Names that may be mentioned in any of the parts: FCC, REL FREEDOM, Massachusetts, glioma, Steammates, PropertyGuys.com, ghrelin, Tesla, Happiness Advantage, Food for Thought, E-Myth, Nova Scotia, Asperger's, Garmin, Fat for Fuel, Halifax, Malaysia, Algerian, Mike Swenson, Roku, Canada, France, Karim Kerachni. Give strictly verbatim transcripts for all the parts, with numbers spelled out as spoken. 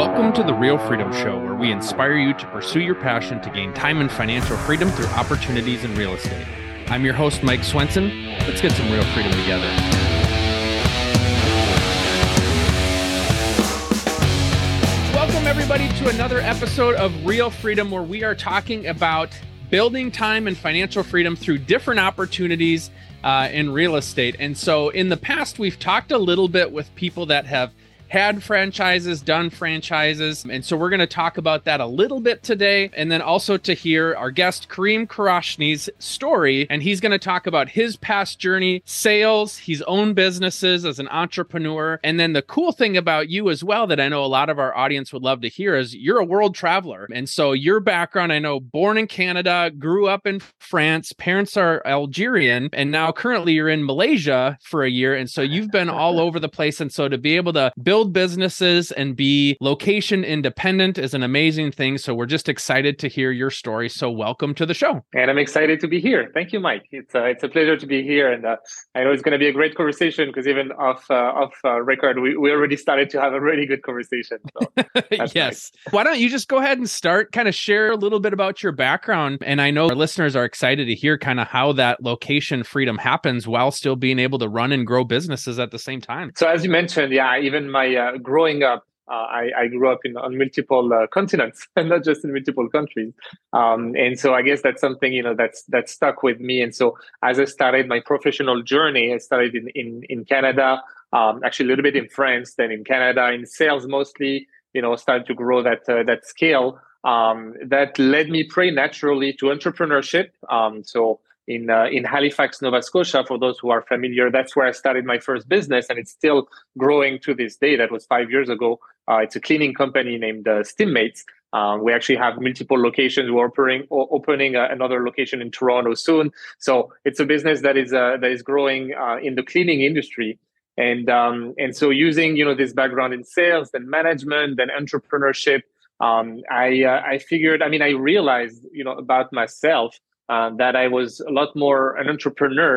Welcome to The Real Freedom Show, where we inspire you to pursue your passion to gain time and financial freedom through opportunities in real estate. I'm your host, Mike Swenson. Let's get some real freedom together. Welcome, everybody, to another episode of Real Freedom, where we are talking about building time and financial freedom through different opportunities uh, in real estate. And so in the past, we've talked a little bit with people that have had franchises, done franchises. And so we're going to talk about that a little bit today. And then also to hear our guest, Karim Kerachni's story. And he's going to talk about his past journey, sales, his own businesses as an entrepreneur. And then the cool thing about you as well that I know a lot of our audience would love to hear is you're a world traveler. And so your background, I know, born in Canada, grew up in France, parents are Algerian, and now currently you're in Malaysia for a year. And so you've been all over the place. And so to be able to build businesses and be location independent is an amazing thing. So we're just excited to hear your story. So welcome to the show. And I'm excited to be here. Thank you, Mike. It's uh, it's a pleasure to be here. And uh, I know it's going to be a great conversation because even off, uh, off uh, record, we, we already started to have a really good conversation. So yes. Nice. Why don't you just go ahead and start, kind of share a little bit about your background. And I know our listeners are excited to hear kind of how that location freedom happens while still being able to run and grow businesses at the same time. So as you mentioned, yeah, even my Uh, growing up, uh, I, I grew up in on multiple uh, continents, and not just in multiple countries. Um, and so, I guess that's something you know that's that stuck with me. And so, as I started my professional journey, I started in in, in Canada, um, actually a little bit in France, then in Canada in sales mostly. You know, started to grow that uh, that scale. Um, that led me pretty naturally to entrepreneurship. Um, so. In uh, in Halifax, Nova Scotia, for those who are familiar, that's where I started my first business, and it's still growing to this day. That was five years ago. Uh, it's a cleaning company named uh, Steammates. Um, we actually have multiple locations. We're opening opening uh, another location in Toronto soon. So it's a business that is uh, that is growing uh, in the cleaning industry, and um, and so using you know this background in sales, then management, then entrepreneurship, um, I uh, I figured. I mean, I realized you know about myself. Uh, that I was a lot more an entrepreneur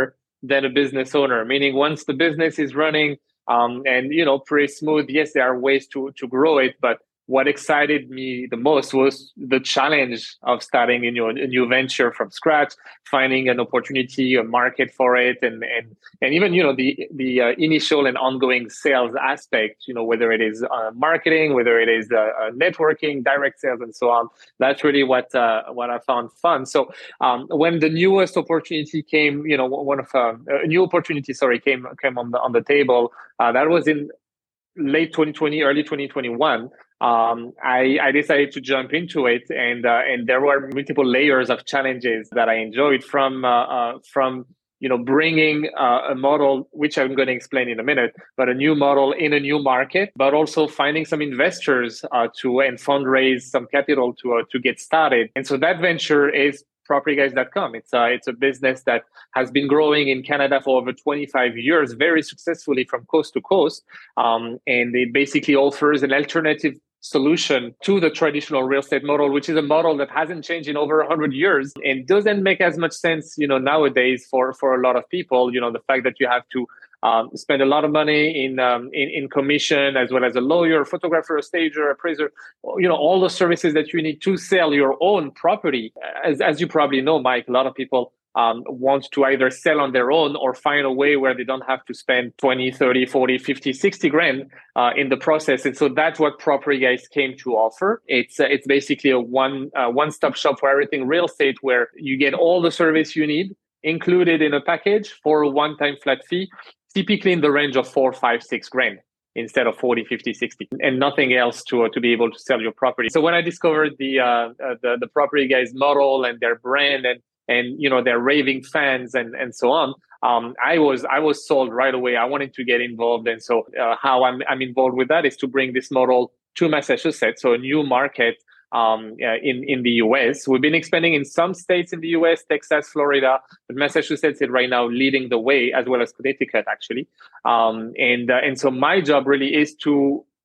than a business owner, meaning once the business is running um, and, you know, pretty smooth, yes, there are ways to, to grow it. But what excited me the most was the challenge of starting a new, a new venture from scratch, finding an opportunity, a market for it. And and, and even, you know, the, the uh, initial and ongoing sales aspect, you know, whether it is uh, marketing, whether it is uh, uh, networking, direct sales and so on. That's really what uh, what I found fun. So um, when the newest opportunity came, you know, one of uh, a new opportunity, sorry, came came on the on the table, uh, that was in late twenty twenty, early twenty twenty-one. Um, I, I decided to jump into it, and uh, and there were multiple layers of challenges that I enjoyed from uh, uh, from you know bringing uh, a model, which I'm going to explain in a minute, but a new model in a new market, but also finding some investors uh, to and fundraise some capital to uh, to get started. And so that venture is Property Guys dot com. It's a, it's a business that has been growing in Canada for over twenty-five years, very successfully from coast to coast, um, and it basically offers an alternative solution to the traditional real estate model, which is a model that hasn't changed in over one hundred years and doesn't make as much sense, you know, nowadays for, for a lot of people. You know, the fact that you have to um, spend a lot of money in, um, in in commission, as well as a lawyer, photographer, stager, appraiser, you know, all the services that you need to sell your own property. As, as you probably know, Mike, a lot of people Um, want to either sell on their own or find a way where they don't have to spend twenty, thirty, forty, fifty, sixty grand uh, in the process. And so that's what Property Guys came to offer. It's uh, it's basically a one uh, one-stop shop for everything real estate, where you get all the service you need included in a package for a one-time flat fee, typically in the range of four, five, six grand instead of forty, fifty, sixty, and nothing else to uh, to be able to sell your property. So when I discovered the uh, uh, the, the Property Guys model and their brand and and you know they're raving fans and and so on. Um, I was I was sold right away. I wanted to get involved, and so uh, how I'm I'm involved with that is to bring this model to Massachusetts, so a new market um, uh, in in the U S. We've been expanding in some states in the U S, Texas, Florida, but Massachusetts is right now leading the way, as well as Connecticut actually. Um, and uh, and so my job really is to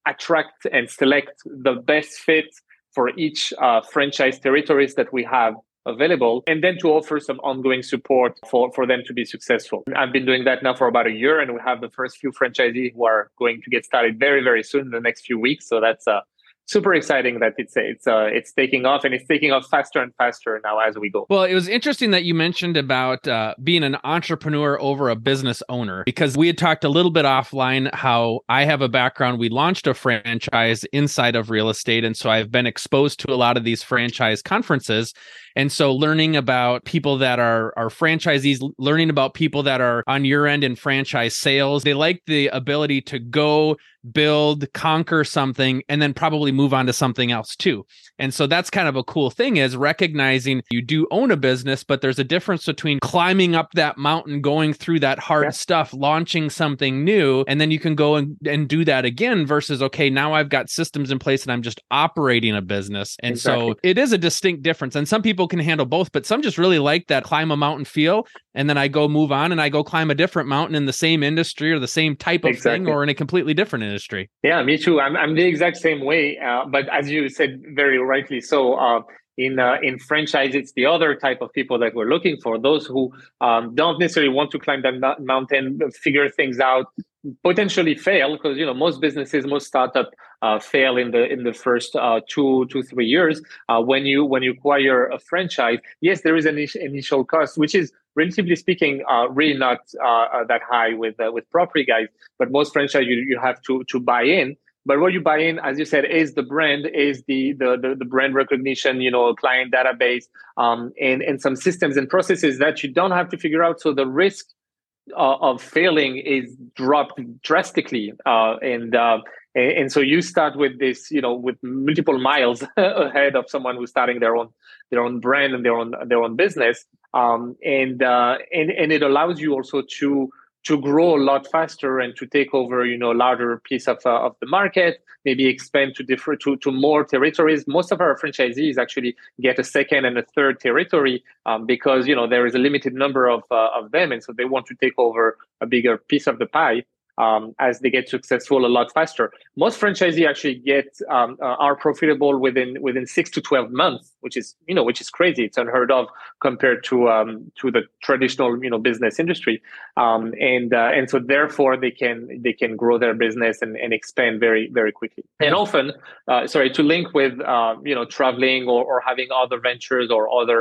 attract and select the best fit for each uh, franchise territories that we have available, and then to offer some ongoing support for, for them to be successful. I've been doing that now for about a year, and we have the first few franchisees who are going to get started very, very soon in the next few weeks. So that's uh, super exciting that it's it's uh, it's taking off, and it's taking off faster and faster now as we go. Well, it was interesting that you mentioned about uh, being an entrepreneur over a business owner, because we had talked a little bit offline how I have a background. We launched a franchise inside of real estate, and so I've been exposed to a lot of these franchise conferences. And so learning about people that are, are franchisees, learning about people that are on your end in franchise sales, they like the ability to go build, conquer something, and then probably move on to something else too. And so that's kind of a cool thing, is recognizing you do own a business, but there's a difference between climbing up that mountain, going through that hard yeah. stuff, launching something new, and then you can go and, and do that again versus, okay, now I've got systems in place and I'm just operating a business. And exactly. so it is a distinct difference. And some people can handle both, but some just really like that climb a mountain feel. And then I go move on and I go climb a different mountain in the same industry or the same type of exactly. thing or in a completely different industry. Industry. Yeah, me too. I'm I'm the exact same way. Uh, but as you said, very rightly so, uh, in uh, in franchise, it's the other type of people that we're looking for. Those who um, don't necessarily want to climb that mountain, figure things out, potentially fail, because you know most businesses, most startups uh, fail in the in the first uh, two to three years. Uh, when you when you acquire a franchise, yes, there is an initial cost, which is relatively speaking uh, really not uh, that high with uh, with PropertyGuys. But most franchise you, you have to to buy in. But what you buy in, as you said, is the brand, is the the the, the brand recognition, you know, client database, um, and and some systems and processes that you don't have to figure out. So the risk Uh, of failing is dropped drastically, uh, and uh, and so you start with this, you know, with multiple miles ahead of someone who's starting their own their own brand and their own their own business, um, and uh, and and it allows you also to to grow a lot faster and to take over, you know, larger piece of uh, of the market, maybe expand to different to to more territories. Most of our franchisees actually get a second and a third territory um, because you know there is a limited number of uh, of them, and so they want to take over a bigger piece of the pie um, as they get successful a lot faster. Most franchisees actually get um, uh, are profitable within within six to twelve months, which is you know which is crazy. It's unheard of compared to um, to the traditional you know business industry, um, and uh, and so therefore they can they can grow their business and, and expand very very quickly. And often, uh, sorry, to link with uh, you know traveling or, or having other ventures or other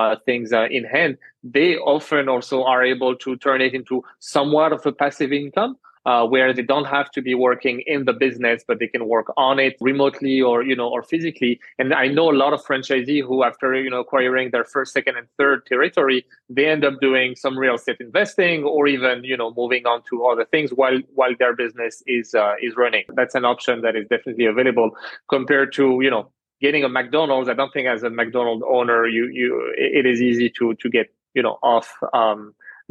Uh, things uh, in hand, they often also are able to turn it into somewhat of a passive income, uh, where they don't have to be working in the business, but they can work on it remotely or you know or physically. And I know a lot of franchisees who, after you know acquiring their first, second, and third territory, they end up doing some real estate investing or even you know moving on to other things while while their business is uh, is running. That's an option that is definitely available compared to you know. Getting a McDonald's, I don't think as a McDonald's owner, you you it is easy to to get you know off um,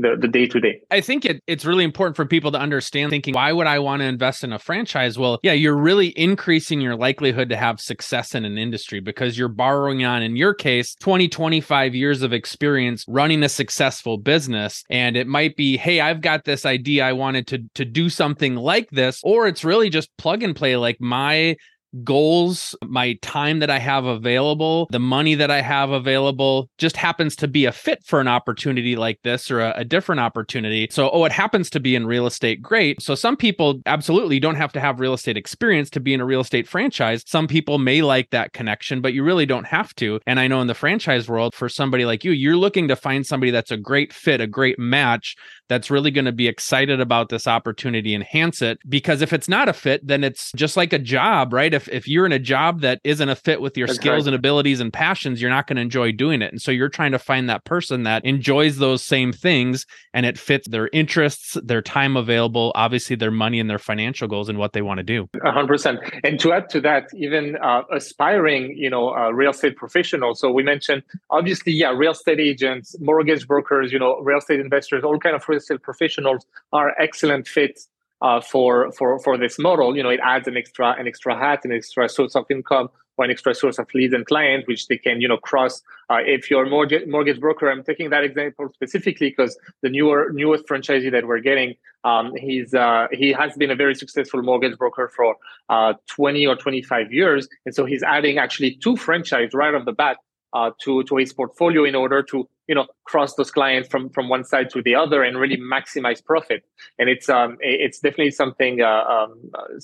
the the day to day. I think it it's really important for people to understand. Thinking, why would I want to invest in a franchise? Well, yeah, you're really increasing your likelihood to have success in an industry because you're borrowing on, in your case, twenty, twenty-five years of experience running a successful business. And it might be, hey, I've got this idea, I wanted to to do something like this, or it's really just plug and play, like my goals, my time that I have available, the money that I have available just happens to be a fit for an opportunity like this or a, a different opportunity. So, oh, it happens to be in real estate. Great. So some people absolutely don't have to have real estate experience to be in a real estate franchise. Some people may like that connection, but you really don't have to. And I know in the franchise world, for somebody like you, you're looking to find somebody that's a great fit, a great match, that's really going to be excited about this opportunity, enhance it. Because if it's not a fit, then it's just like a job, right? If if you're in a job that isn't a fit with your That's skills right. and abilities and passions, you're not going to enjoy doing it. And so you're trying to find that person that enjoys those same things and it fits their interests, their time available, obviously their money and their financial goals and what they want to do. A hundred percent. And to add to that, even uh, aspiring, you know, uh, real estate professionals. So we mentioned, obviously, yeah, real estate agents, mortgage brokers, you know, real estate investors, all kind of real estate professionals are excellent fits Uh, for for for this model. You know, it adds an extra an extra hat, an extra source of income, or an extra source of leads and clients, which they can you know cross. Uh, if you're a mortgage mortgage broker, I'm taking that example specifically because the newer newest franchisee that we're getting, um, he's uh, he has been a very successful mortgage broker for uh, twenty or twenty-five years, and so he's adding actually two franchises right off the bat uh, to to his portfolio in order to you know, cross those clients from, from one side to the other and really maximize profit. And it's um it's definitely something uh, um,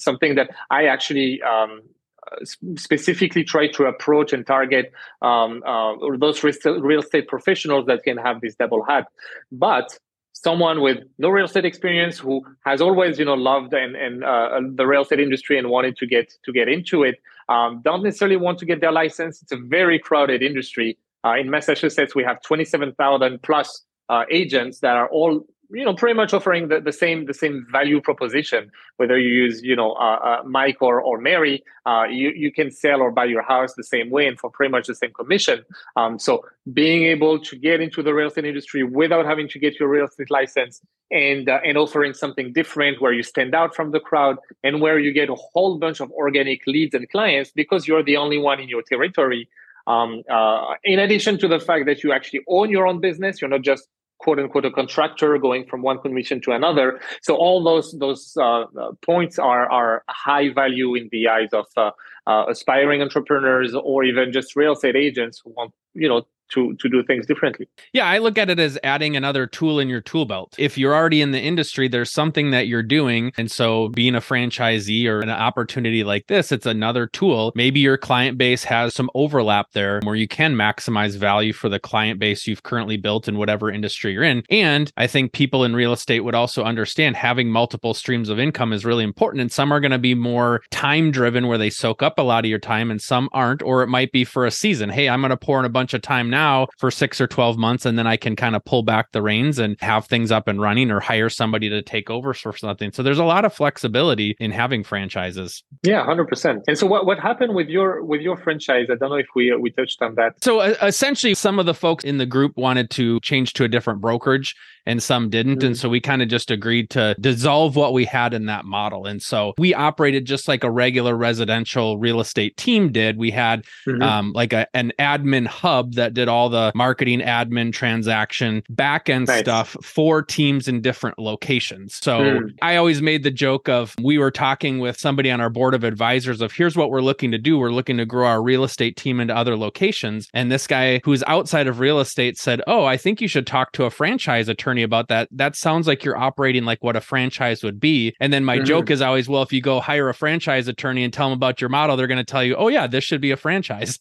something that I actually um, specifically try to approach and target um, uh, those real estate professionals that can have this double hat. But someone with no real estate experience who has always, you know, loved and, and uh, the real estate industry and wanted to get to get into it, um, don't necessarily want to get their license. It's a very crowded industry. Uh, in Massachusetts, we have twenty-seven thousand plus uh, agents that are all, you know, pretty much offering the, the same the same value proposition. Whether you use, you know, uh, uh, Mike or or Mary, uh, you you can sell or buy your house the same way and for pretty much the same commission. Um, so being able to get into the real estate industry without having to get your real estate license and uh, and offering something different where you stand out from the crowd and where you get a whole bunch of organic leads and clients because you're the only one in your territory. Um, uh, in addition to the fact that you actually own your own business, you're not just quote unquote a contractor going from one commission to another. So all those those uh, points are are high value in the eyes of uh, uh, aspiring entrepreneurs or even just real estate agents who want, you know, to to do things differently. Yeah, I look at it as adding another tool in your tool belt. If you're already in the industry, there's something that you're doing. And so being a franchisee or an opportunity like this, it's another tool. Maybe your client base has some overlap there where you can maximize value for the client base you've currently built in whatever industry you're in. And I think people in real estate would also understand having multiple streams of income is really important. And some are going to be more time driven where they soak up a lot of your time and some aren't, or it might be for a season. Hey, I'm going to pour in a bunch of time now for six or twelve months, and then I can kind of pull back the reins and have things up and running or hire somebody to take over for something. So there's a lot of flexibility in having franchises. Yeah, one hundred percent. And so what, what happened with your with your franchise? I don't know if we we touched on that. So uh, essentially, some of the folks in the group wanted to change to a different brokerage and some didn't. Mm-hmm. And so we kind of just agreed to dissolve what we had in that model. And so we operated just like a regular residential real estate team did. We had mm-hmm. um, like a, an admin hub that did all the marketing, admin, transaction, back-end nice. stuff for teams in different locations. So mm. I always made the joke of, we were talking with somebody on our board of advisors of, here's what we're looking to do. We're looking to grow our real estate team into other locations. And this guy who's outside of real estate said, oh, I think you should talk to a franchise attorney about that. That sounds like you're operating like what a franchise would be. And then my mm. joke is always, well, if you go hire a franchise attorney and tell them about your model, they're going to tell you, oh yeah, this should be a franchise.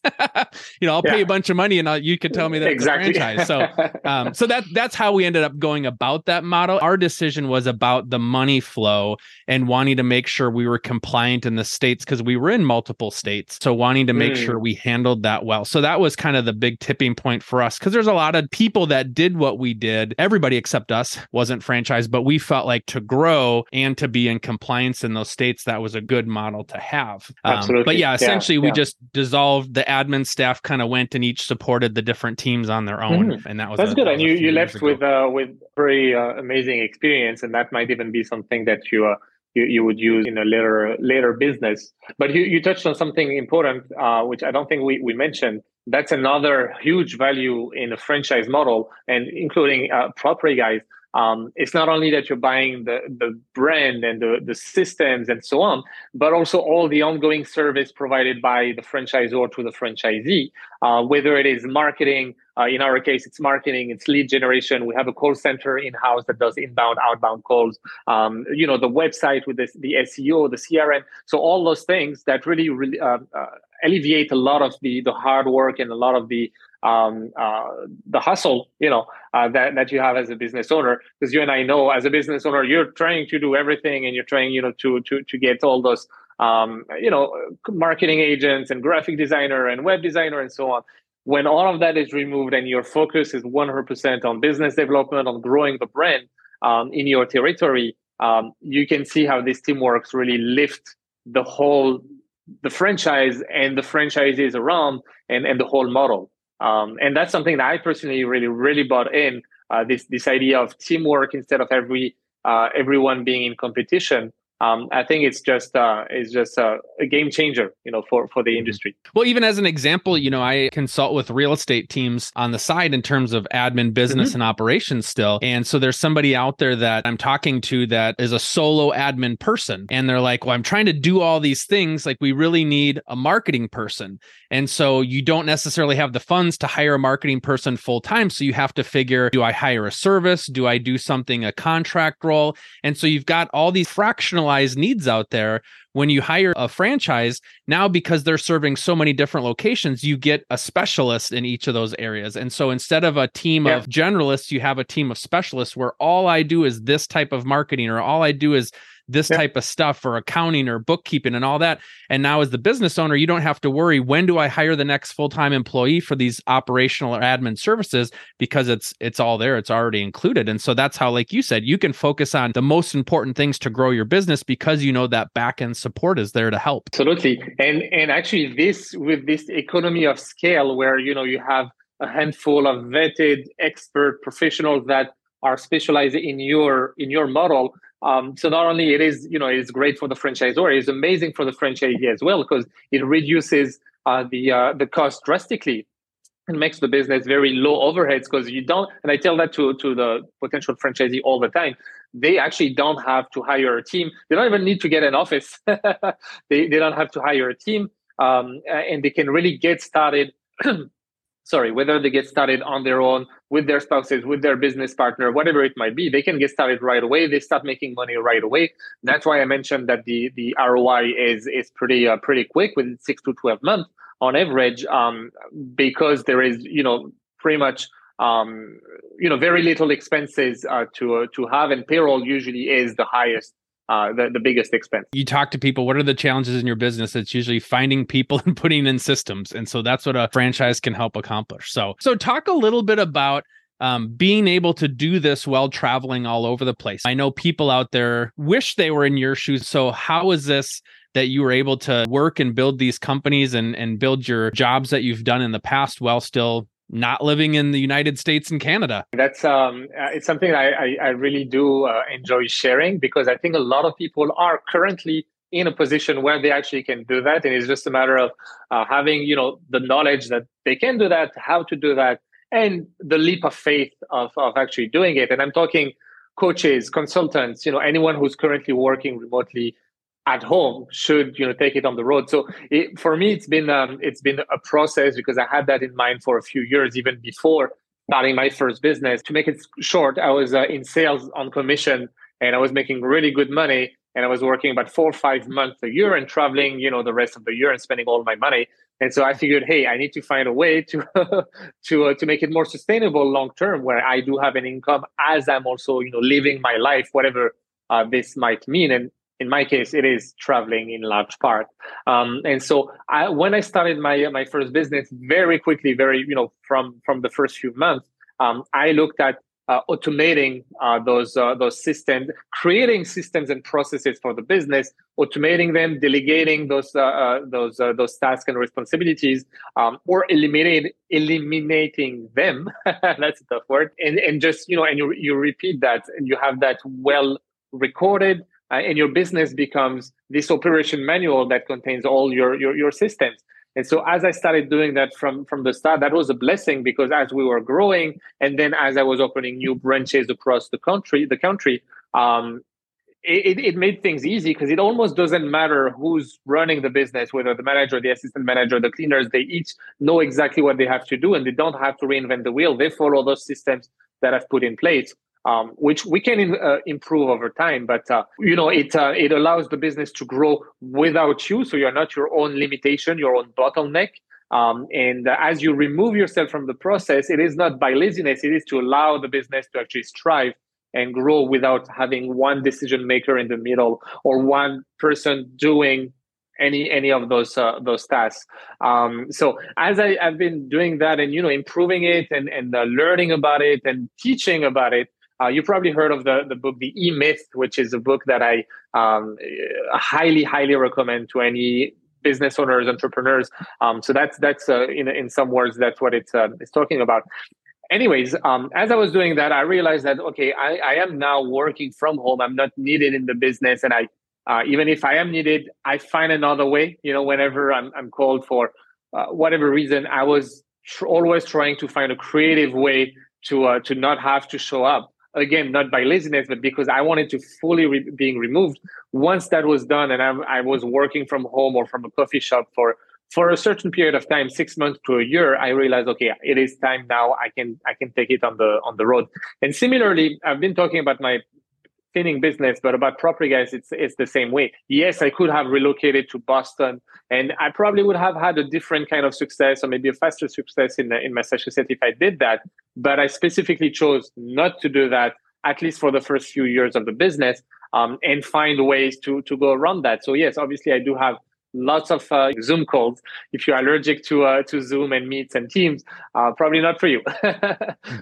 you know, I'll yeah. pay a bunch of money and I'll, you could tell me that exactly. franchise. So, um, so that that's how we ended up going about that model. Our decision was about the money flow and wanting to make sure we were compliant in the states because we were in multiple states. So wanting to make mm. sure we handled that well. So that was kind of the big tipping point for us because there's a lot of people that did what we did. Everybody except us wasn't franchised, but we felt like to grow and to be in compliance in those states, that was a good model to have. Um, Absolutely. But yeah, essentially yeah. we yeah. just dissolved the admin staff, kind of went and each supported the different different teams on their own. Mm-hmm. And that was that's a, good. That and you, you left ago. with uh, with very uh, amazing experience. And that might even be something that you uh, you, you would use in a later later business. But you, you touched on something important, uh, which I don't think we, we mentioned. That's another huge value in a franchise model, and including uh, Property Guys. Um, it's not only that you're buying the, the brand and the, the systems and so on, but also all the ongoing service provided by the franchisor to the franchisee, uh, whether it is marketing. Uh, in our case, it's marketing, it's lead generation. We have a call center in-house that does inbound, outbound calls, um, you know, the website with this, the S E O, the C R M. So all those things that really, really uh, uh, alleviate a lot of the, the hard work and a lot of the um, uh, the hustle, you know, uh, that, that you have as a business owner. Because you and I know as a business owner, you're trying to do everything and you're trying, you know, to to to get all those, um, you know, marketing agents and graphic designer and web designer and so on. When all of that is removed and your focus is one hundred percent on business development, on growing the brand um, in your territory, um, you can see how this teamwork really lifts the whole, the franchise and the franchisees around and, and the whole model. Um, and that's something that I personally really, really bought in, uh, this this idea of teamwork instead of every uh, everyone being in competition. Um, I think it's just uh, it's just uh, a game changer, you know, for, for the industry. Well, even as an example, you know, I consult with real estate teams on the side in terms of admin, business, mm-hmm. and operations still. And so there's somebody out there that I'm talking to that is a solo admin person. And they're like, well, I'm trying to do all these things. Like, we really need a marketing person. And so you don't necessarily have the funds to hire a marketing person full time. So you have to figure, do I hire a service? Do I do something, a contract role? And so you've got all these fractional personalized needs out there. When you hire a franchise, now because they're serving so many different locations, you get a specialist in each of those areas. And so instead of a team yeah. of generalists, you have a team of specialists where all I do is this type of marketing, or all I do is this yeah. type of stuff, or accounting or bookkeeping and all that. And now as the business owner, you don't have to worry, when do I hire the next full-time employee for these operational or admin services? Because it's it's all there, it's already included. And so that's how, like you said, you can focus on the most important things to grow your business because you know that back-end support is there to help. Absolutely. And and actually this, with this economy of scale where, you know, you have a handful of vetted expert professionals that are specialized in your in your model. Um, so not only it is, you know, it's great for the franchisor, it's amazing for the franchisee as well, because it reduces uh, the uh, the cost drastically and makes the business very low overheads, because you don't, and I tell that to, to the potential franchisee all the time, they actually don't have to hire a team. They don't even need to get an office. they, they don't have to hire a team um, and they can really get started. Sorry, whether they get started on their own, with their spouses, with their business partner, whatever it might be, they can get started right away. They start making money right away. That's why I mentioned that the the R O I is is pretty uh, pretty quick, within six to twelve months on average, um, because there is you know pretty much um, you know very little expenses uh, to uh, to have, and payroll usually is the highest. Uh, the, the biggest expense. You talk to people, what are the challenges in your business? It's usually finding people and putting in systems. And so that's what a franchise can help accomplish. So, so talk a little bit about um, being able to do this while traveling all over the place. I know people out there wish they were in your shoes. So how is this that you were able to work and build these companies and, and build your jobs that you've done in the past while still not living in the United States and Canada? That's um, it's something I, I, I really do uh, enjoy sharing, because I think a lot of people are currently in a position where they actually can do that, and it's just a matter of uh, having you know the knowledge that they can do that, how to do that, and the leap of faith of of actually doing it. And I'm talking coaches, consultants, you know, anyone who's currently working remotely at home should you know take it on the road. So it, for me, it's been um, it's been a process, because I had that in mind for a few years even before starting my first business. To make it short, I was uh, in sales on commission, and I was making really good money, and I was working about four or five months a year and traveling you know the rest of the year and spending all my money. And so I figured, hey, I need to find a way to to uh, to make it more sustainable long term, where I do have an income as I'm also you know living my life, whatever uh, this might mean. And in my case, it is traveling in large part. Um, and so I, when I started my my first business, very quickly, very, you know, from, from the first few months, um, I looked at uh, automating uh, those, uh, those systems, creating systems and processes for the business, automating them, delegating those, uh, uh, those, uh, those tasks and responsibilities, um, or eliminate, eliminating them. That's a tough word. And, and just, you know, and you, you repeat that, and you have that well recorded. Uh, and your business becomes this operation manual that contains all your, your your systems. And so as I started doing that from, from the start, that was a blessing, because as we were growing, and then as I was opening new branches across the country, the country, um, it, it made things easy, because it almost doesn't matter who's running the business, whether the manager, the assistant manager, the cleaners, they each know exactly what they have to do, and they don't have to reinvent the wheel. They follow those systems that I've put in place. Um, which we can in, uh, improve over time, but uh, you know it uh, it allows the business to grow without you. So you're not your own limitation, your own bottleneck. Um, and uh, as you remove yourself from the process, it is not by laziness; it is to allow the business to actually strive and grow without having one decision maker in the middle, or one person doing any any of those uh, those tasks. Um, so as I, I've been doing that, and you know improving it, and and uh, learning about it, and teaching about it. Uh, you probably heard of the, the book, The E-Myth, which is a book that I um, highly, highly recommend to any business owners, entrepreneurs. Um, so that's, that's uh, in, in some words, that's what it's, uh, it's talking about. Anyways, um, as I was doing that, I realized that, okay, I, I am now working from home. I'm not needed in the business. And I uh, even if I am needed, I find another way. You know, whenever I'm, I'm called for uh, whatever reason, I was tr- always trying to find a creative way to uh, to not have to show up. Again, not by laziness, but because I wanted to fully re- being removed. Once that was done, and I, I was working from home or from a coffee shop for, for a certain period of time, six months to a year, I realized, okay, it is time now. I can I can take it on the on the road. And similarly, I've been talking about my thinning business, but about Property Guys, it's it's the same way. Yes, I could have relocated to Boston, and I probably would have had a different kind of success, or maybe a faster success in in Massachusetts if I did that. But I specifically chose not to do that, at least for the first few years of the business, um, and find ways to to go around that. So yes, obviously I do have lots of uh, Zoom calls. If you're allergic to uh, to Zoom and Meets and Teams, uh, probably not for you.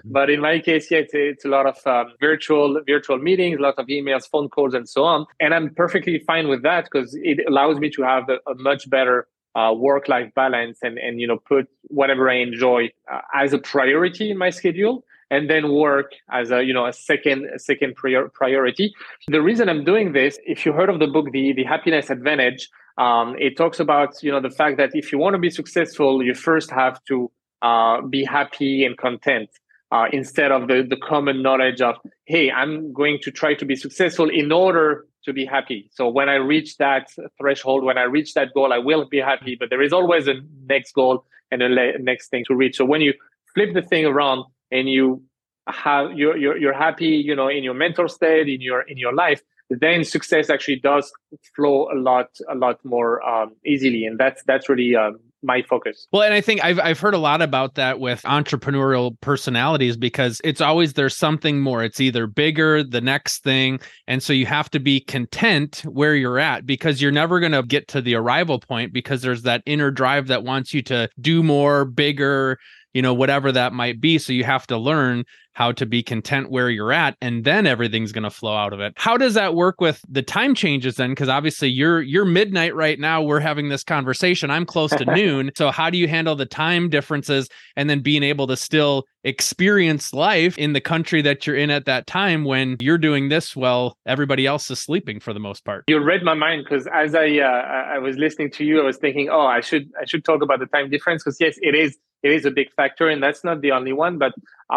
But in my case, yeah, it's, it's a lot of um, virtual virtual meetings, a lot of emails, phone calls, and so on. And I'm perfectly fine with that because it allows me to have a, a much better uh, work-life balance and and you know put whatever I enjoy uh, as a priority in my schedule, and then work as a you know a second a second prior- priority. The reason I'm doing this, if you heard of the book, the the Happiness Advantage. Um, it talks about, you know, the fact that if you want to be successful, you first have to uh, be happy and content uh, instead of the, the common knowledge of, hey, I'm going to try to be successful in order to be happy. So when I reach that threshold, when I reach that goal, I will be happy. But there is always a next goal and a le- next thing to reach. So when you flip the thing around and you have you're, you're, you're happy, you know, in your mental state, in your in your life, then success actually does flow a lot, a lot more um, easily, and that's that's really um, my focus. Well, and I think I've I've heard a lot about that with entrepreneurial personalities because it's always there's something more. It's either bigger, the next thing, and so you have to be content where you're at because you're never going to get to the arrival point because there's that inner drive that wants you to do more, bigger, you know, whatever that might be. So you have to learn how to be content where you're at, and then everything's going to flow out of it. How does that work with the time changes then? Because obviously you're you're midnight right now. We're having this conversation. I'm close to noon. So how do you handle the time differences and then being able to still experience life in the country that you're in at that time when you're doing this while everybody else is sleeping for the most part? You read my mind because as I uh, I was listening to you, I was thinking, oh, I should I should talk about the time difference because yes, it is it is a big factor, and that's not the only one, but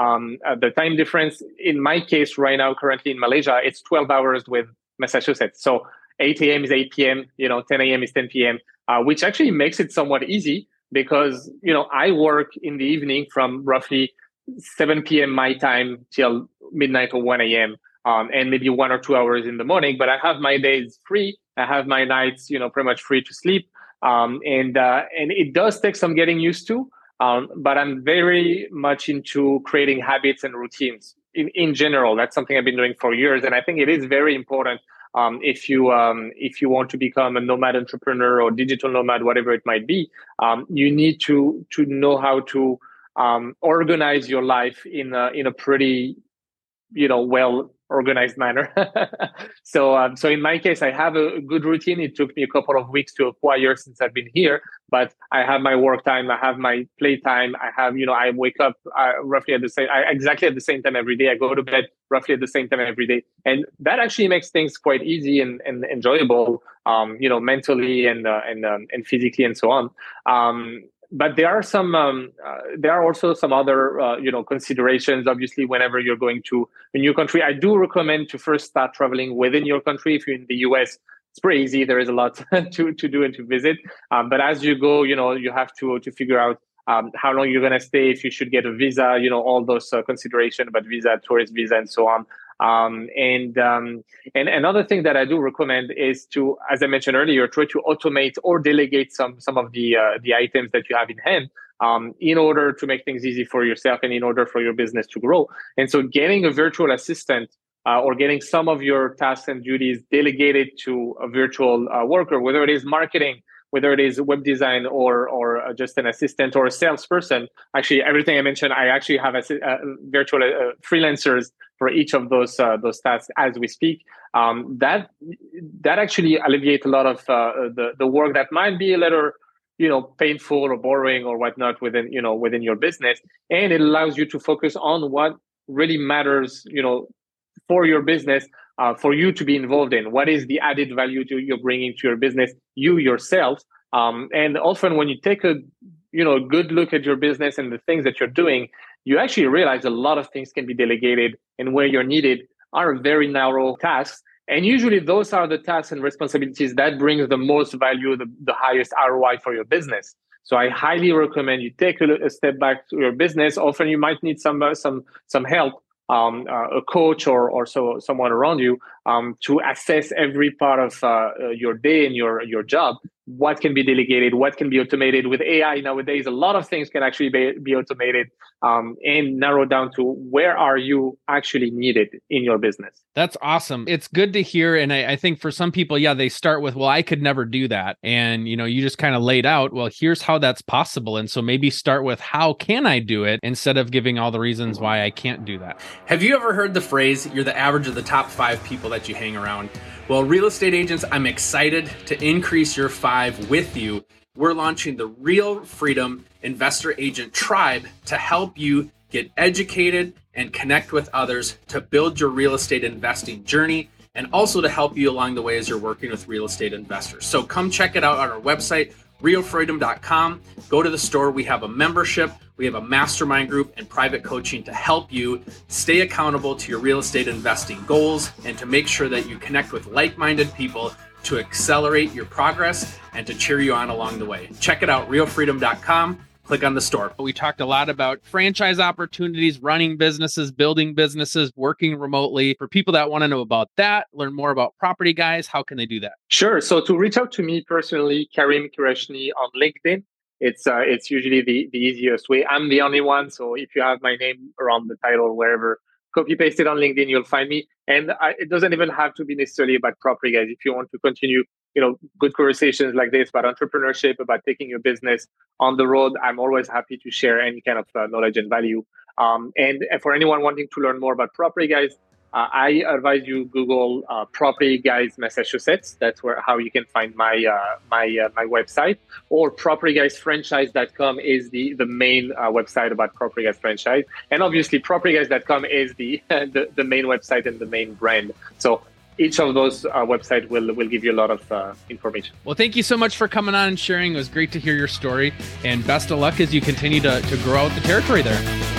Um, uh, the time difference, in my case right now, currently in Malaysia, it's twelve hours with Massachusetts. So eight a.m. is eight p.m., you know, ten a.m. is ten p.m., uh, which actually makes it somewhat easy because, you know, I work in the evening from roughly seven p.m. my time till midnight or one a.m. Um, and maybe one or two hours in the morning. But I have my days free. I have my nights, you know, pretty much free to sleep. Um, and uh, and it does take some getting used to. Um, but I'm very much into creating habits and routines in, in general. That's something I've been doing for years. And I think it is very important um, if you um, if you want to become a nomad entrepreneur or digital nomad, whatever it might be, um, you need to to know how to um, organize your life in a, in a pretty, you know, well organized manner. so um, so in my case, I have a good routine. It took me a couple of weeks to acquire since I've been here, but I have my work time, I have my play time, I have, you know, I wake up uh, roughly at the same, I, exactly at the same time every day. I go to bed roughly at the same time every day. And that actually makes things quite easy and, and enjoyable, um, you know, mentally and uh, and um, and physically and so on. Um, But there are some. Um, uh, there are also some other, uh, you know, considerations. Obviously, whenever you're going to a new country, I do recommend to first start traveling within your country. If you're in the U S, it's pretty easy. There is a lot to, to do and to visit. Um, but as you go, you know, you have to to figure out um, how long you're going to stay. If you should get a visa, you know, all those uh, considerations about visa, tourist visa, and so on. Um, and um, and another thing that I do recommend is to, as I mentioned earlier, try to automate or delegate some some of the uh, the items that you have in hand um, in order to make things easy for yourself and in order for your business to grow. And so, getting a virtual assistant uh, or getting some of your tasks and duties delegated to a virtual uh, worker, whether it is marketing, whether it is web design or or just an assistant or a salesperson. Actually, everything I mentioned, I actually have assi- uh, virtual uh, freelancers for each of those uh, those tasks as we speak. Um, that that actually alleviates a lot of uh, the the work that might be a little, you know, painful or boring or whatnot within you know within your business, and it allows you to focus on what really matters, you know, for your business, uh, for you to be involved in. What is the added value to you're bringing to your business, you yourself? Um, and often when you take a you know good look at your business and the things that you're doing, you actually realize a lot of things can be delegated, and where you're needed are very narrow tasks. And usually those are the tasks and responsibilities that bring the most value, the, the highest R O I for your business. So I highly recommend you take a, a step back to your business. Often you might need some uh, some some help um, uh, a coach or or so someone around you um, to assess every part of uh, your day and your your job. What can be delegated? What can be automated? With A I nowadays, a lot of things can actually be, be automated um, and narrowed down to where are you actually needed in your business. That's awesome. It's good to hear. And I, I think for some people, yeah, they start with, well, I could never do that. And, you know, you just kind of laid out, well, here's how that's possible. And so maybe start with how can I do it instead of giving all the reasons why I can't do that. Have you ever heard the phrase, you're the average of the top five people that you hang around? Well, real estate agents, I'm excited to increase your five with you. We're launching the Real Freedom Investor Agent Tribe to help you get educated and connect with others to build your real estate investing journey, and also to help you along the way as you're working with real estate investors. So come check it out on our website, real freedom dot com. Go to the store. We have a membership. We have a mastermind group and private coaching to help you stay accountable to your real estate investing goals and to make sure that you connect with like-minded people to accelerate your progress and to cheer you on along the way. Check it out, real freedom dot com. Click on the store. We talked a lot about franchise opportunities, running businesses, building businesses, working remotely. For people that want to know about that, learn more about Property Guys, how can they do that? Sure. So to reach out to me personally, Karim Kerachni on LinkedIn, it's uh, it's usually the, the easiest way. I'm the only one. So if you have my name around the title, wherever, copy paste it on LinkedIn, you'll find me. And I, it doesn't even have to be necessarily about Property Guys. If you want to continue, you know, good conversations like this about entrepreneurship, about taking your business on the road, I'm always happy to share any kind of uh, knowledge and value. Um, and for anyone wanting to learn more about Property Guys, uh, I advise you Google uh, Property Guys Massachusetts. That's where how you can find my uh, my uh, my website. Or property guys franchise dot com is the the main uh, website about Property Guys franchise. And obviously, property guys dot com is the, the the main website and the main brand. So each of those uh, websites will, will give you a lot of uh, information. Well, thank you so much for coming on and sharing. It was great to hear your story, and best of luck as you continue to, to grow out the territory there.